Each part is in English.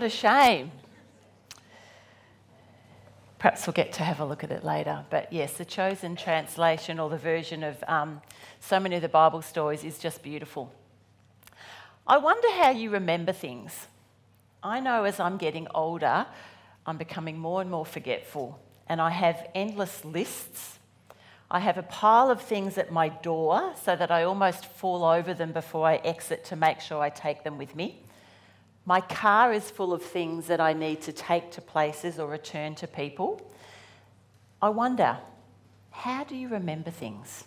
What a shame. Perhaps we'll get to have a look at it later. But yes, the chosen translation or the version of so many of the Bible stories is just beautiful. I wonder how you remember things. I know as I'm getting older, I'm becoming more and more forgetful. And I have endless lists. I have a pile of things at my door so that I almost fall over them before I exit to make sure I take them with me. My car is full of things that I need to take to places or return to people. I wonder, how do you remember things?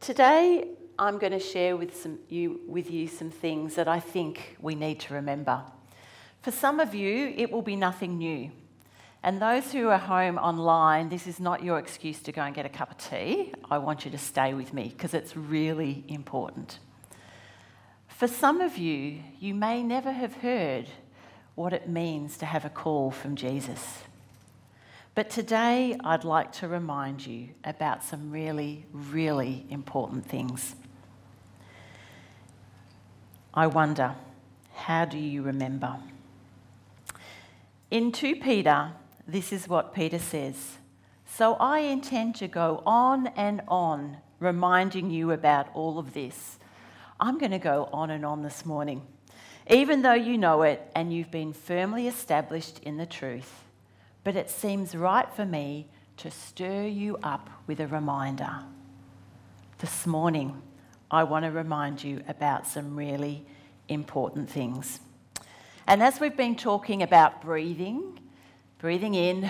Today, I'm going to share with you some things that I think we need to remember. For some of you, it will be nothing new. And those who are home online, this is not your excuse to go and get a cup of tea. I want you to stay with me because it's really important. For some of you, you may never have heard what it means to have a call from Jesus. But today, I'd like to remind you about some really, really important things. I wonder, how do you remember? In 2 Peter, this is what Peter says. So I intend to go on and on reminding you about all of this. I'm going to go on and on this morning, even though you know it and you've been firmly established in the truth. But it seems right for me to stir you up with a reminder. This morning, I want to remind you about some really important things. And as we've been talking about breathing, breathing in,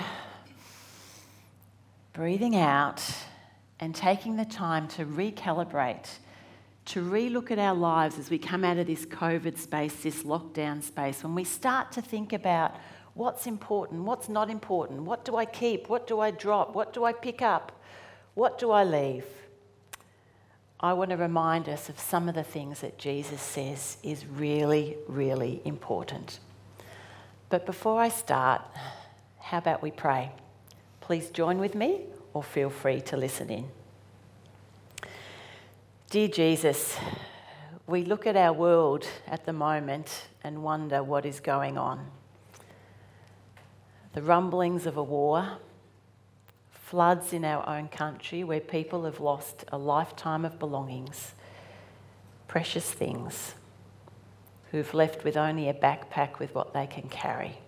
breathing out, and taking the time to recalibrate, to relook at our lives as we come out of this COVID space, this lockdown space, when we start to think about what's important, what's not important, what do I keep, what do I drop, what do I pick up, what do I leave? I want to remind us of some of the things that Jesus says is really, really important. But before I start, how about we pray? Please join with me or feel free to listen in. Dear Jesus, we look at our world at the moment and wonder what is going on. The rumblings of a war, floods in our own country where people have lost a lifetime of belongings, precious things, who've left with only a backpack with what they can carry.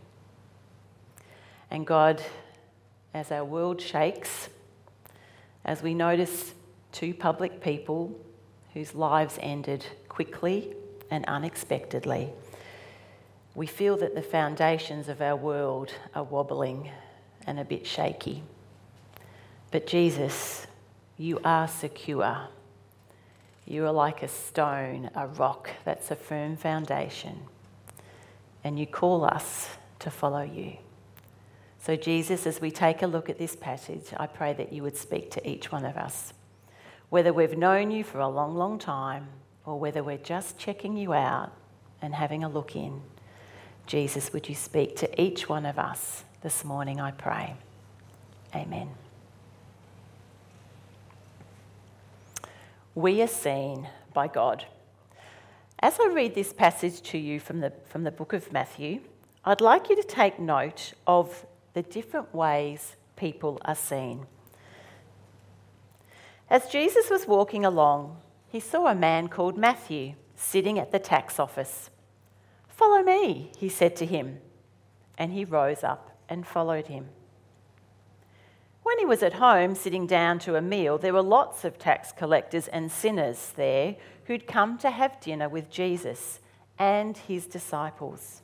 And God, as our world shakes, as we notice 2 public people whose lives ended quickly and unexpectedly. We feel that the foundations of our world are wobbling and a bit shaky. But Jesus, you are secure. You are like a stone, a rock that's a firm foundation. And you call us to follow you. So Jesus, as we take a look at this passage, I pray that you would speak to each one of us. Whether we've known you for a long, long time or whether we're just checking you out and having a look in, Jesus, would you speak to each one of us this morning, I pray. Amen. We are seen by God. As I read this passage to you from the book of Matthew, I'd like you to take note of the different ways people are seen. As Jesus was walking along, he saw a man called Matthew sitting at the tax office. Follow me, he said to him, and he rose up and followed him. When he was at home sitting down to a meal, there were lots of tax collectors and sinners there who'd come to have dinner with Jesus and his disciples.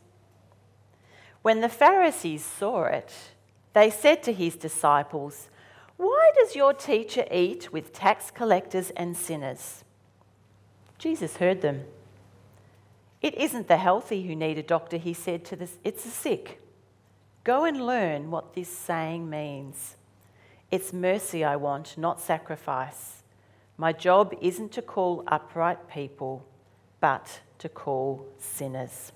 When the Pharisees saw it, they said to his disciples, "Why does your teacher eat with tax collectors and sinners?" Jesus heard them. "It isn't the healthy who need a doctor," he said to them, "it's the sick. Go and learn what this saying means. It's mercy I want, not sacrifice. My job isn't to call upright people, but to call sinners."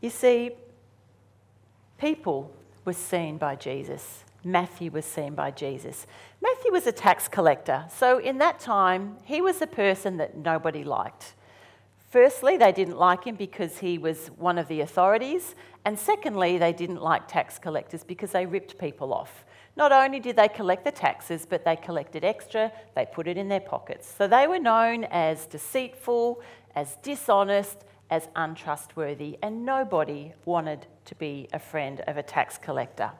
You see, people were seen by Jesus. Matthew was seen by Jesus. Matthew was a tax collector. So in that time, he was a person that nobody liked. Firstly, they didn't like him because he was one of the authorities. And secondly, they didn't like tax collectors because they ripped people off. Not only did they collect the taxes, but they collected extra, they put it in their pockets. So they were known as deceitful, as dishonest, as untrustworthy, and nobody wanted to be a friend of a tax collector.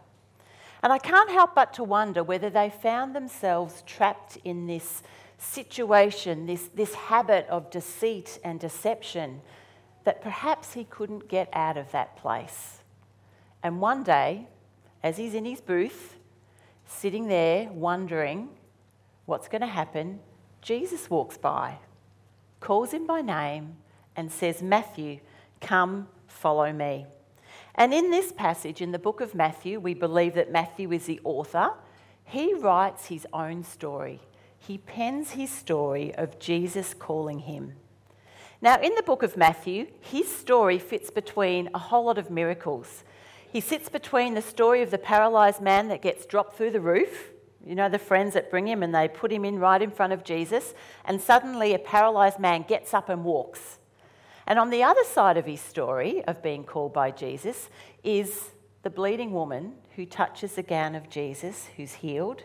And I can't help but to wonder whether they found themselves trapped in this situation, this habit of deceit and deception, that perhaps he couldn't get out of that place. And one day, as he's in his booth, sitting there wondering what's going to happen, Jesus walks by, calls him by name, and says, "Matthew, come, follow me." And in this passage, in the book of Matthew, we believe that Matthew is the author. He writes his own story. He pens his story of Jesus calling him. Now, in the book of Matthew, his story fits between a whole lot of miracles. He sits between the story of the paralysed man that gets dropped through the roof, you know, the friends that bring him and they put him in right in front of Jesus, and suddenly a paralysed man gets up and walks. And on the other side of his story of being called by Jesus is the bleeding woman who touches the gown of Jesus, who's healed,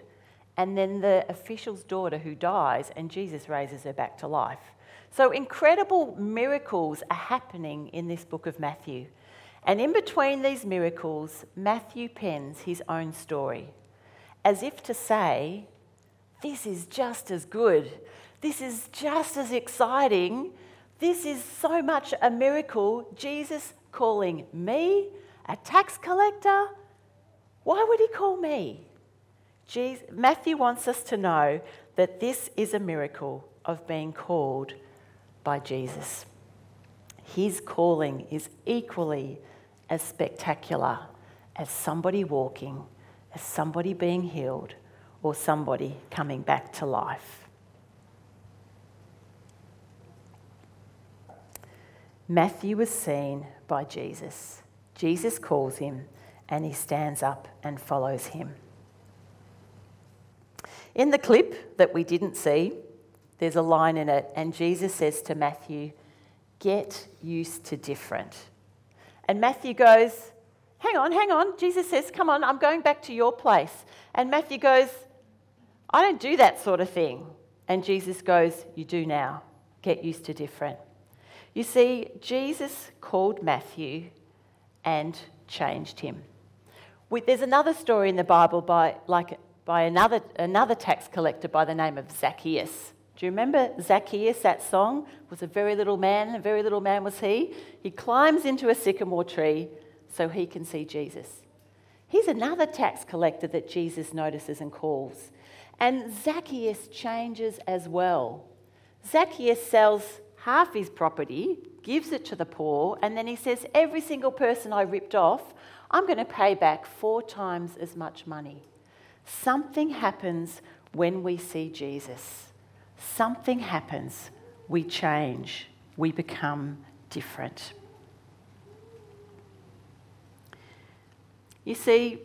and then the official's daughter who dies, and Jesus raises her back to life. So incredible miracles are happening in this book of Matthew. And in between these miracles, Matthew pens his own story, as if to say, this is just as good, this is just as exciting. This is so much a miracle, Jesus calling me, a tax collector. Why would he call me? Matthew wants us to know that this is a miracle of being called by Jesus. His calling is equally as spectacular as somebody walking, as somebody being healed, or somebody coming back to life. Matthew was seen by Jesus. Jesus calls him and he stands up and follows him. In the clip that we didn't see, there's a line in it, and Jesus says to Matthew, "Get used to different." And Matthew goes, hang on. Jesus says, "Come on, I'm going back to your place." And Matthew goes, "I don't do that sort of thing." And Jesus goes, "You do now. Get used to different." You see, Jesus called Matthew and changed him. There's another story in the Bible by another tax collector by the name of Zacchaeus. Do you remember Zacchaeus, that song? It was a very little man was he. He climbs into a sycamore tree so he can see Jesus. He's another tax collector that Jesus notices and calls. And Zacchaeus changes as well. Zacchaeus sells half his property, gives it to the poor, and then he says, "Every single person I ripped off, I'm going to pay back 4 times as much money." Something happens when we see Jesus. Something happens. We change. We become different. You see,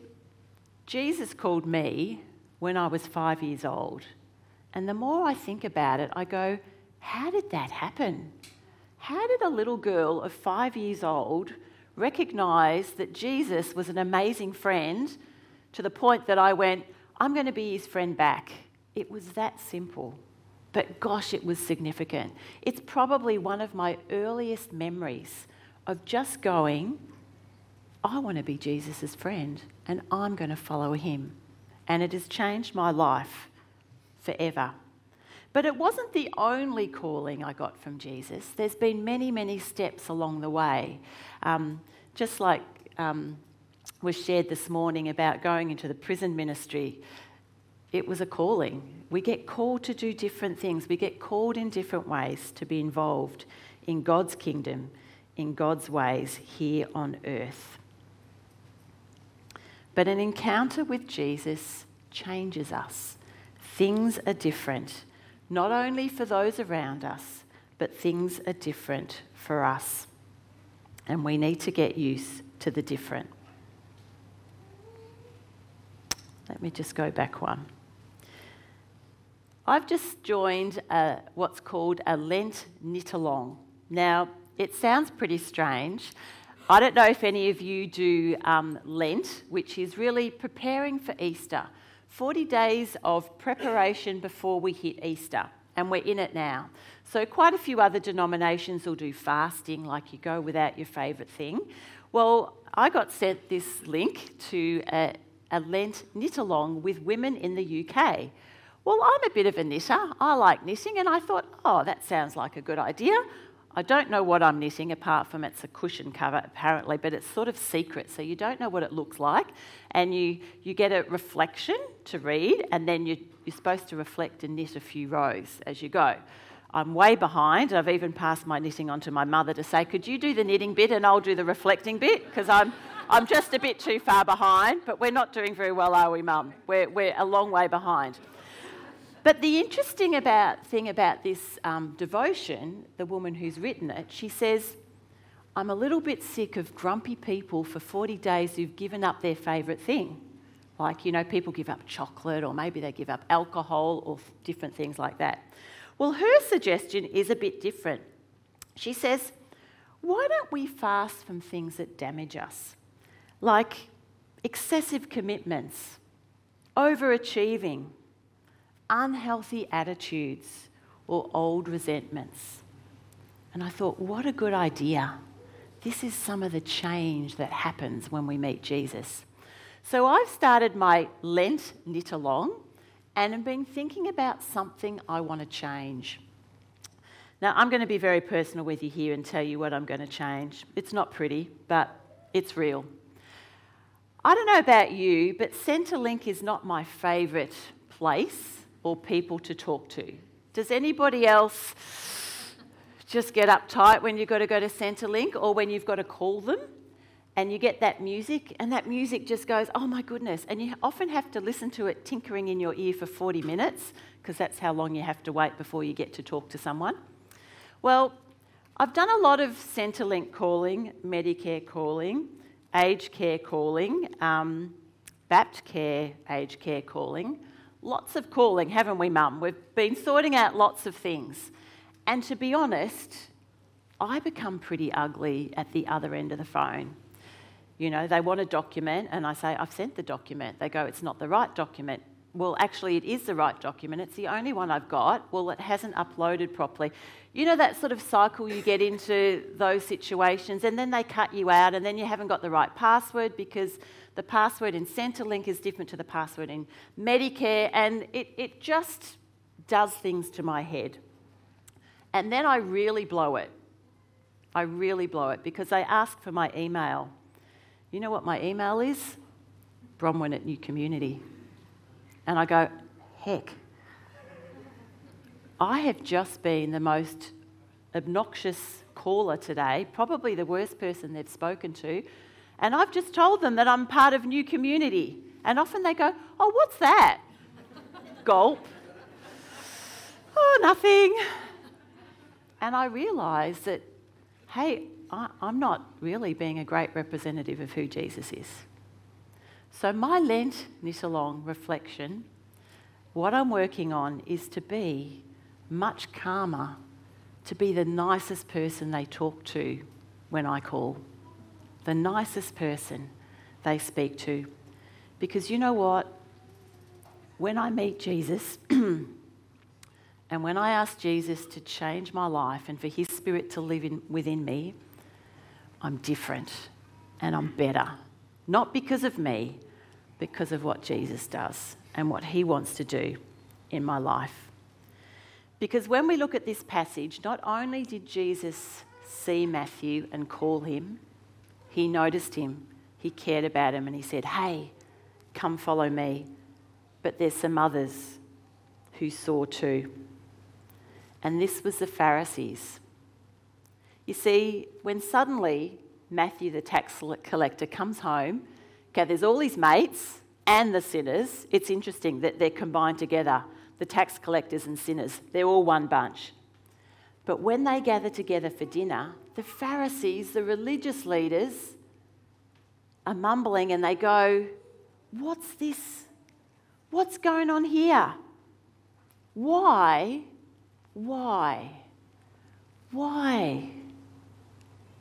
Jesus called me when I was 5 years old. And the more I think about it, I go, how did that happen? How did a little girl of 5 years old recognise that Jesus was an amazing friend to the point that I went, I'm going to be his friend back? It was that simple. But gosh, it was significant. It's probably one of my earliest memories of just going, I want to be Jesus' friend and I'm going to follow him. And it has changed my life forever. But it wasn't the only calling I got from Jesus. There's been many, many steps along the way. Just like was shared this morning about going into the prison ministry, it was a calling. We get called to do different things. We get called in different ways to be involved in God's kingdom, in God's ways here on earth. But an encounter with Jesus changes us. Things are different. Not only for those around us, but things are different for us. And we need to get used to the different. Let me just go back one. I've just joined what's called a Lent knit-along. Now, it sounds pretty strange. I don't know if any of you do Lent, which is really preparing for Easter. 40 days of preparation before we hit Easter, and we're in it now. So quite a few other denominations will do fasting, like you go without your favourite thing. Well, I got sent this link to a Lent knit-along with women in the UK. Well, I'm a bit of a knitter. I like knitting, and I thought, oh, that sounds like a good idea. I don't know what I'm knitting, apart from it's a cushion cover, apparently, but it's sort of secret, so you don't know what it looks like. And you get a reflection to read, and then you're supposed to reflect and knit a few rows as you go. I'm way behind. I've even passed my knitting on to my mother to say, could you do the knitting bit and I'll do the reflecting bit? Because I'm just a bit too far behind, but we're not doing very well, are we, Mum? We're a long way behind. But the interesting thing about this devotion, the woman who's written it, she says, I'm a little bit sick of grumpy people for 40 days who've given up their favourite thing. Like, you know, people give up chocolate, or maybe they give up alcohol, or different things like that. Well, her suggestion is a bit different. She says, why don't we fast from things that damage us? Like excessive commitments, overachieving, unhealthy attitudes, or old resentments. And I thought, what a good idea. This is some of the change that happens when we meet Jesus. So I've started my Lent knit-along and have been thinking about something I want to change. Now, I'm going to be very personal with you here and tell you what I'm going to change. It's not pretty, but it's real. I don't know about you, but Centrelink is not my favourite place or people to talk to. Does anybody else just get uptight when you've got to go to Centrelink, or when you've got to call them and you get that music, and that music just goes, oh my goodness, and you often have to listen to it tinkering in your ear for 40 minutes because that's how long you have to wait before you get to talk to someone? Well, I've done a lot of Centrelink calling, Medicare calling, aged care calling, Baptcare aged care calling. Lots of calling, haven't we, Mum? We've been sorting out lots of things. And to be honest, I become pretty ugly at the other end of the phone. You know, they want a document, and I say, I've sent the document. They go, it's not the right document. Well, actually, it is the right document. It's the only one I've got. Well, it hasn't uploaded properly. You know that sort of cycle you get into those situations, and then they cut you out, and then you haven't got the right password because the password in Centrelink is different to the password in Medicare, and it just does things to my head. And then I really blow it. I really blow it because they ask for my email. You know what my email is? Bronwyn at New Community. And I go, heck. I have just been the most obnoxious caller today, probably the worst person they've spoken to, and I've just told them that I'm part of New Community. And often they go, oh, what's that? Gulp. Oh, nothing. And I realise that, hey, I'm not really being a great representative of who Jesus is. So my Lent knit-along reflection, what I'm working on is to be much calmer, to be the nicest person they talk to when I call. The nicest person they speak to. Because you know what? When I meet Jesus and when I ask Jesus to change my life and for his spirit to live within me, I'm different and I'm better. Not because of me, because of what Jesus does and what he wants to do in my life. Because when we look at this passage, not only did Jesus see Matthew and call him, he noticed him, he cared about him, and he said, hey, come follow me. But there's some others who saw too. And this was the Pharisees. You see, when suddenly Matthew the tax collector comes home, gathers all his mates and the sinners. It's interesting that they're combined together, the tax collectors and sinners. They're all one bunch. But when they gather together for dinner, the Pharisees, the religious leaders, are mumbling and they go, what's this? What's going on here? Why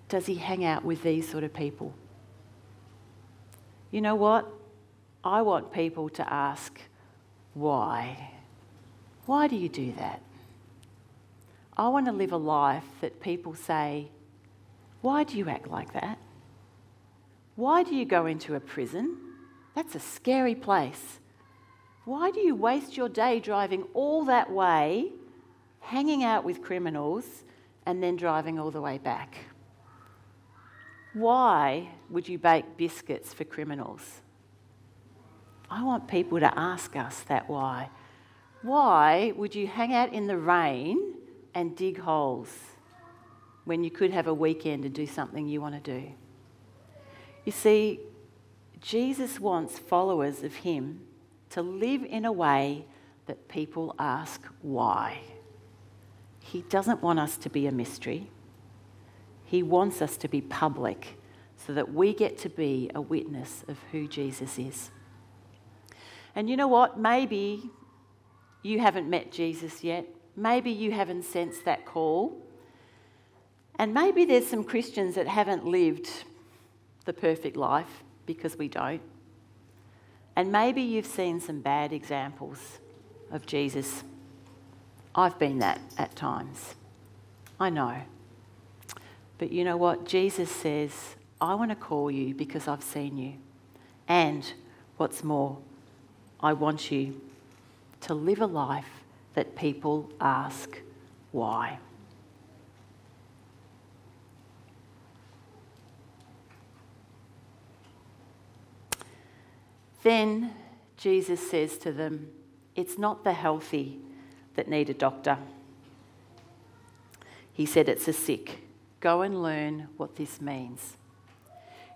does he hang out with these sort of people? You know what? I want people to ask, why? Why do you do that? I want to live a life that people say, why do you act like that? Why do you go into a prison? That's a scary place. Why do you waste your day driving all that way, hanging out with criminals, and then driving all the way back? Why would you bake biscuits for criminals? I want people to ask us that why. Why would you hang out in the rain and dig holes when you could have a weekend and do something you want to do? You see, Jesus wants followers of him to live in a way that people ask why. He doesn't want us to be a mystery. He wants us to be public so that we get to be a witness of who Jesus is. And you know what? Maybe you haven't met Jesus yet. Maybe you haven't sensed that call. And maybe there's some Christians that haven't lived the perfect life, because we don't. And maybe you've seen some bad examples of Jesus. I've been that at times. I know. But you know what? Jesus says, I want to call you because I've seen you. And what's more, I want you to live a life that people ask why. Then Jesus says to them, it's not the healthy that need a doctor. He said it's the sick. Go and learn what this means.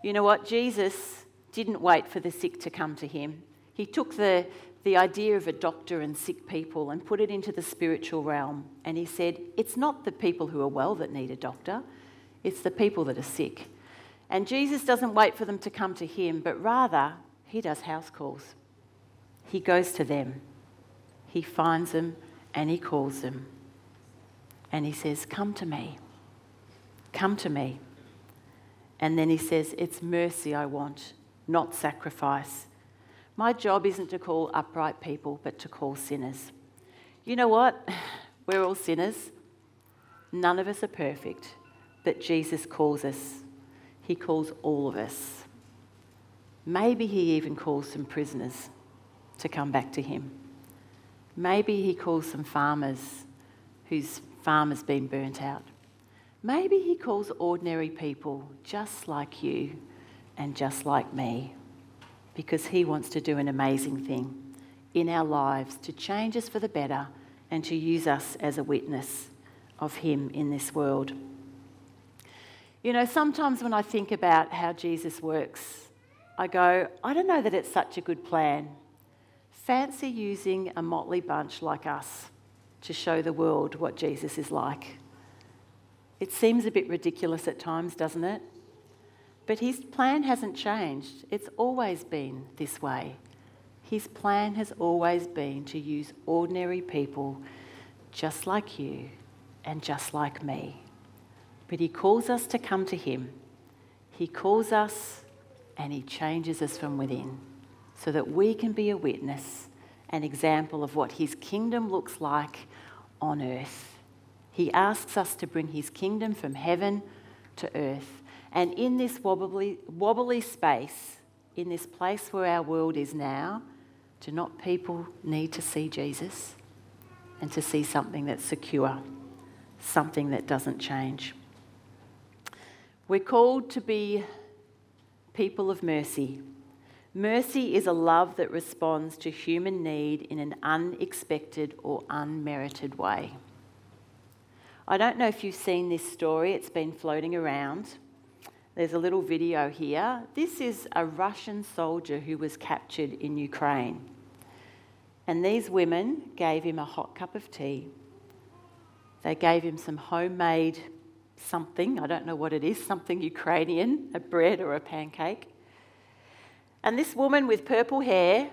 You know what? Jesus didn't wait for the sick to come to him. He took the idea of a doctor and sick people and put it into the spiritual realm. And he said, it's not the people who are well that need a doctor. It's the people that are sick. And Jesus doesn't wait for them to come to him, but rather, he does house calls. He goes to them. He finds them and he calls them. And he says, come to me. Come to me. And then he says, it's mercy I want, not sacrifice. My job isn't to call upright people, but to call sinners. You know what? We're all sinners. None of us are perfect, but Jesus calls us. He calls all of us. Maybe he even calls some prisoners to come back to him. Maybe he calls some farmers whose farm has been burnt out. Maybe he calls ordinary people just like you and just like me, because he wants to do an amazing thing in our lives to change us for the better and to use us as a witness of him in this world. You know, sometimes when I think about how Jesus works, I go, I don't know that it's such a good plan. Fancy using a motley bunch like us to show the world what Jesus is like. It seems a bit ridiculous at times, doesn't it? But his plan hasn't changed. It's always been this way. His plan has always been to use ordinary people just like you and just like me. But he calls us to come to him. He calls us and he changes us from within so that we can be a witness, an example of what his kingdom looks like on earth. He asks us to bring his kingdom from heaven to earth. And in this wobbly space, in this place where our world is now, do not people need to see Jesus and to see something that's secure, something that doesn't change? We're called to be people of mercy. Mercy is a love that responds to human need in an unexpected or unmerited way. I don't know if you've seen this story. It's been floating around. There's a little video here. This is a Russian soldier who was captured in Ukraine. And these women gave him a hot cup of tea. They gave him some homemade something, I don't know what it is, something Ukrainian, a bread or a pancake. And this woman with purple hair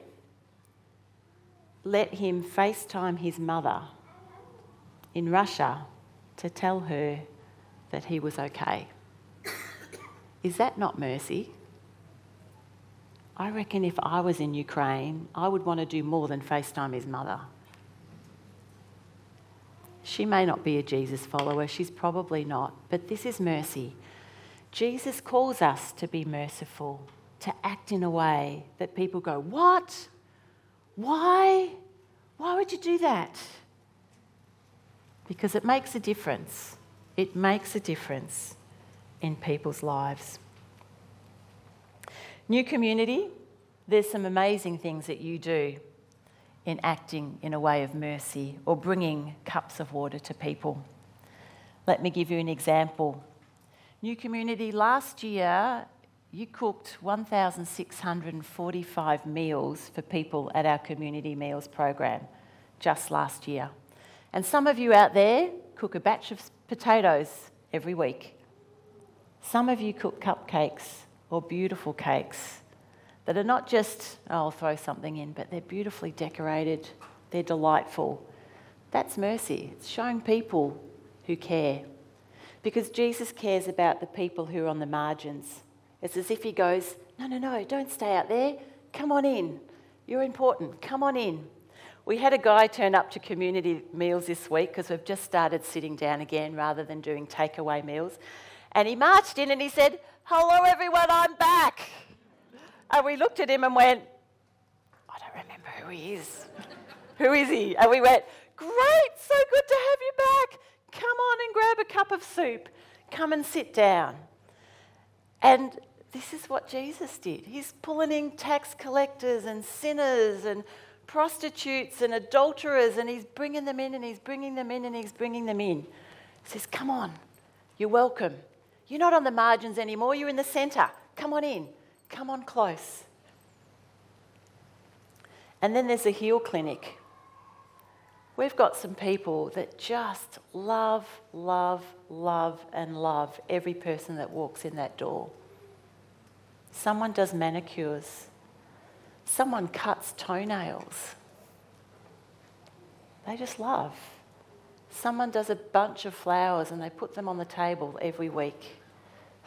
let him FaceTime his mother in Russia to tell her that he was okay. Is that not mercy? I reckon if I was in Ukraine, I would want to do more than FaceTime his mother. She may not be a Jesus follower, she's probably not, but this is mercy. Jesus calls us to be merciful, to act in a way that people go, what? Why? Why would you do that? Because it makes a difference. It makes a difference in people's lives. New Community, there's some amazing things that you do in acting in a way of mercy or bringing cups of water to people. Let me give you an example. New Community, last year you cooked 1,645 meals for people at our community meals program just last year. And some of you out there cook a batch of potatoes every week. Some of you cook cupcakes or beautiful cakes that are not just, oh, I'll throw something in, but they're beautifully decorated, they're delightful. That's mercy. It's showing people who care. Because Jesus cares about the people who are on the margins. It's as if he goes, no, no, no, don't stay out there. Come on in. You're important. Come on in. We had a guy turn up to community meals this week because we've just started sitting down again rather than doing takeaway meals. And he marched in and he said, hello everyone, I'm back. And we looked at him and went, I don't remember who he is. Who is he? And we went, great, so good to have you back. Come on and grab a cup of soup. Come and sit down. And this is what Jesus did. He's pulling in tax collectors and sinners and prostitutes and adulterers, and he's bringing them in and he's bringing them in and he's bringing them in. He says, come on, you're welcome. You're not on the margins anymore, you're in the centre. Come on in. Come on close. And then there's a heal clinic. We've got some people that just love, love, love and love every person that walks in that door. Someone does manicures. Someone cuts toenails. They just love. Someone does a bunch of flowers and they put them on the table every week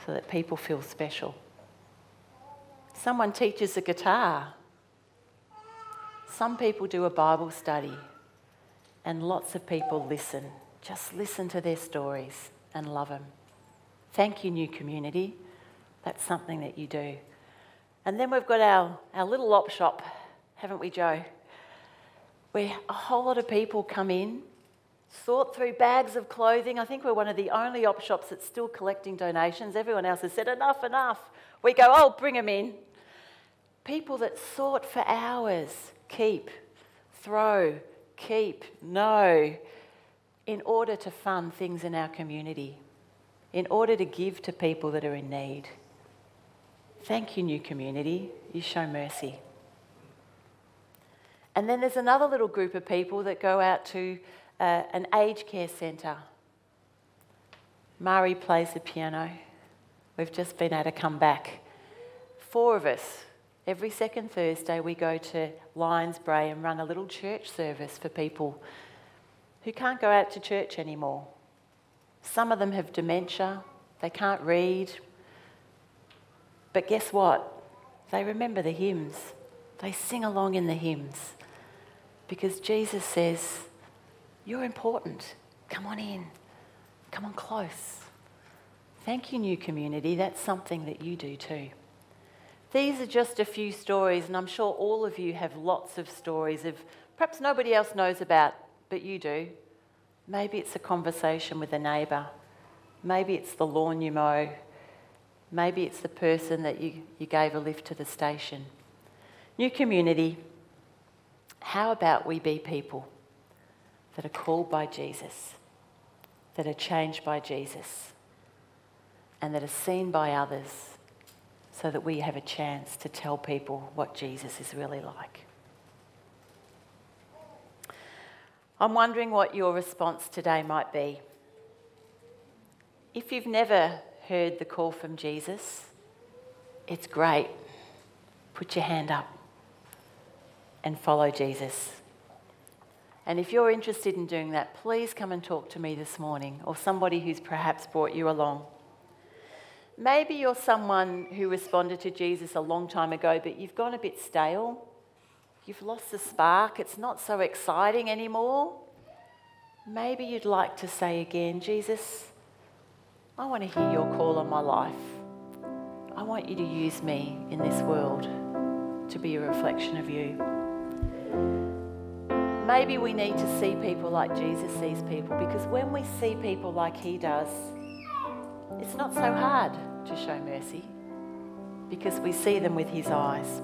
so that people feel special. Someone teaches a guitar. Some people do a Bible study, and lots of people listen. Just listen to their stories and love them. Thank you, New Community. That's something that you do. And then we've got our little op shop, haven't we, Joe? Where a whole lot of people come in, sort through bags of clothing. I think we're one of the only op shops that's still collecting donations. Everyone else has said, enough, enough. We go, oh, bring them in. People that sort for hours, keep, throw, keep, no, in order to fund things in our community, in order to give to people that are in need. Thank you, New Community. You show mercy. And then there's another little group of people that go out to an aged care centre. Mari plays the piano. We've just been able to come back. 4 of us. Every second Thursday we go to Lions Bray and run a little church service for people who can't go out to church anymore. Some of them have dementia. They can't read. But guess what? They remember the hymns. They sing along in the hymns. Because Jesus says, you're important. Come on in. Come on close. Thank you, New Community. That's something that you do too. These are just a few stories, and I'm sure all of you have lots of stories of perhaps nobody else knows about, but you do. Maybe it's a conversation with a neighbour. Maybe it's the lawn you mow. Maybe it's the person that you gave a lift to the station. New Community, how about we be people that are called by Jesus, that are changed by Jesus, and that are seen by others so that we have a chance to tell people what Jesus is really like? I'm wondering what your response today might be. If you've never heard the call from Jesus, it's great. Put your hand up and follow Jesus. And if you're interested in doing that, please come and talk to me this morning, or somebody who's perhaps brought you along. Maybe you're someone who responded to Jesus a long time ago, but you've gone a bit stale. You've lost the spark. It's not so exciting anymore. Maybe you'd like to say again, Jesus, I want to hear your call on my life. I want you to use me in this world to be a reflection of you. Maybe we need to see people like Jesus sees people, because when we see people like he does, it's not so hard to show mercy because we see them with his eyes.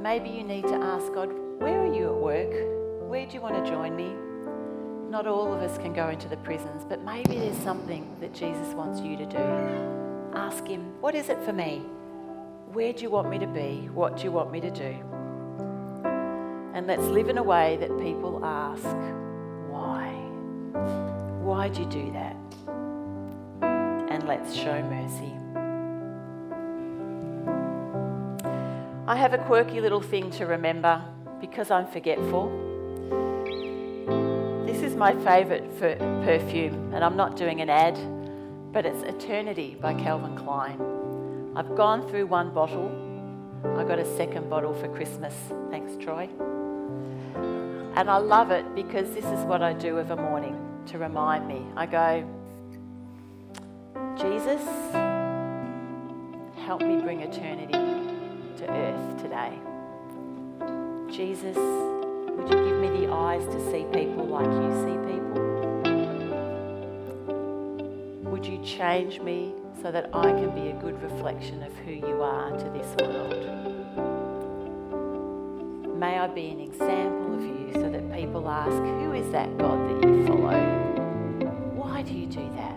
Maybe you need to ask God, where are you at work? Where do you want to join me? Not all of us can go into the prisons, but maybe there's something that Jesus wants you to do. Ask him, what is it for me? Where do you want me to be? What do you want me to do? And let's live in a way that people ask, why? Why do you do that? And let's show mercy. I have a quirky little thing to remember because I'm forgetful. This is my favourite perfume, and I'm not doing an ad, but it's Eternity by Calvin Klein. I've gone through one bottle. I got a second bottle for Christmas. Thanks, Troy. And I love it because this is what I do of a morning to remind me. I go, Jesus, help me bring eternity to earth today. Jesus, would you give me the eyes to see people like you see people? Would you change me so that I can be a good reflection of who you are to this world? May I be an example of you so that people ask, who is that God that you follow? Why do you do that?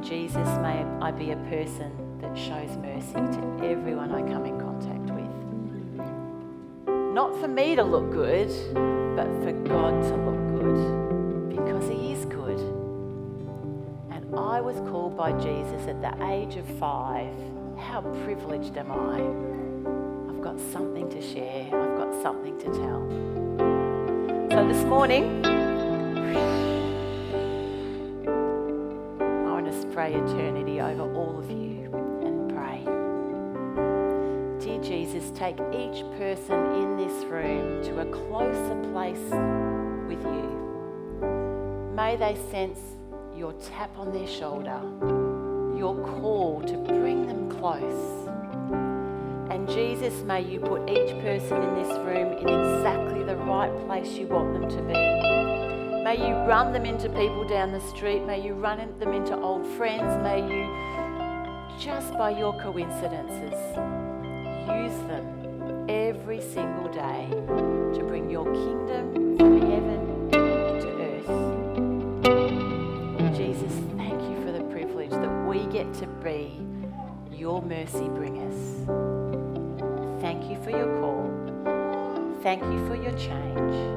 Jesus, may I be a person that shows mercy to everyone I come in contact with. Not for me to look good, but for God to look good, because he is good. And I was called by Jesus at the age of 5. How privileged am I? I've got something to share. I've got something to tell. So this morning, pray eternity over all of you and pray. Dear Jesus, take each person in this room to a closer place with you. May they sense your tap on their shoulder, your call to bring them close. And Jesus, may you put each person in this room in exactly the right place you want them to be. May you run them into people down the street. May you run them into old friends. May you, just by your coincidences, use them every single day to bring your kingdom from heaven to earth. Jesus, thank you for the privilege that we get to be your mercy bringers. Thank you for your call. Thank you for your change.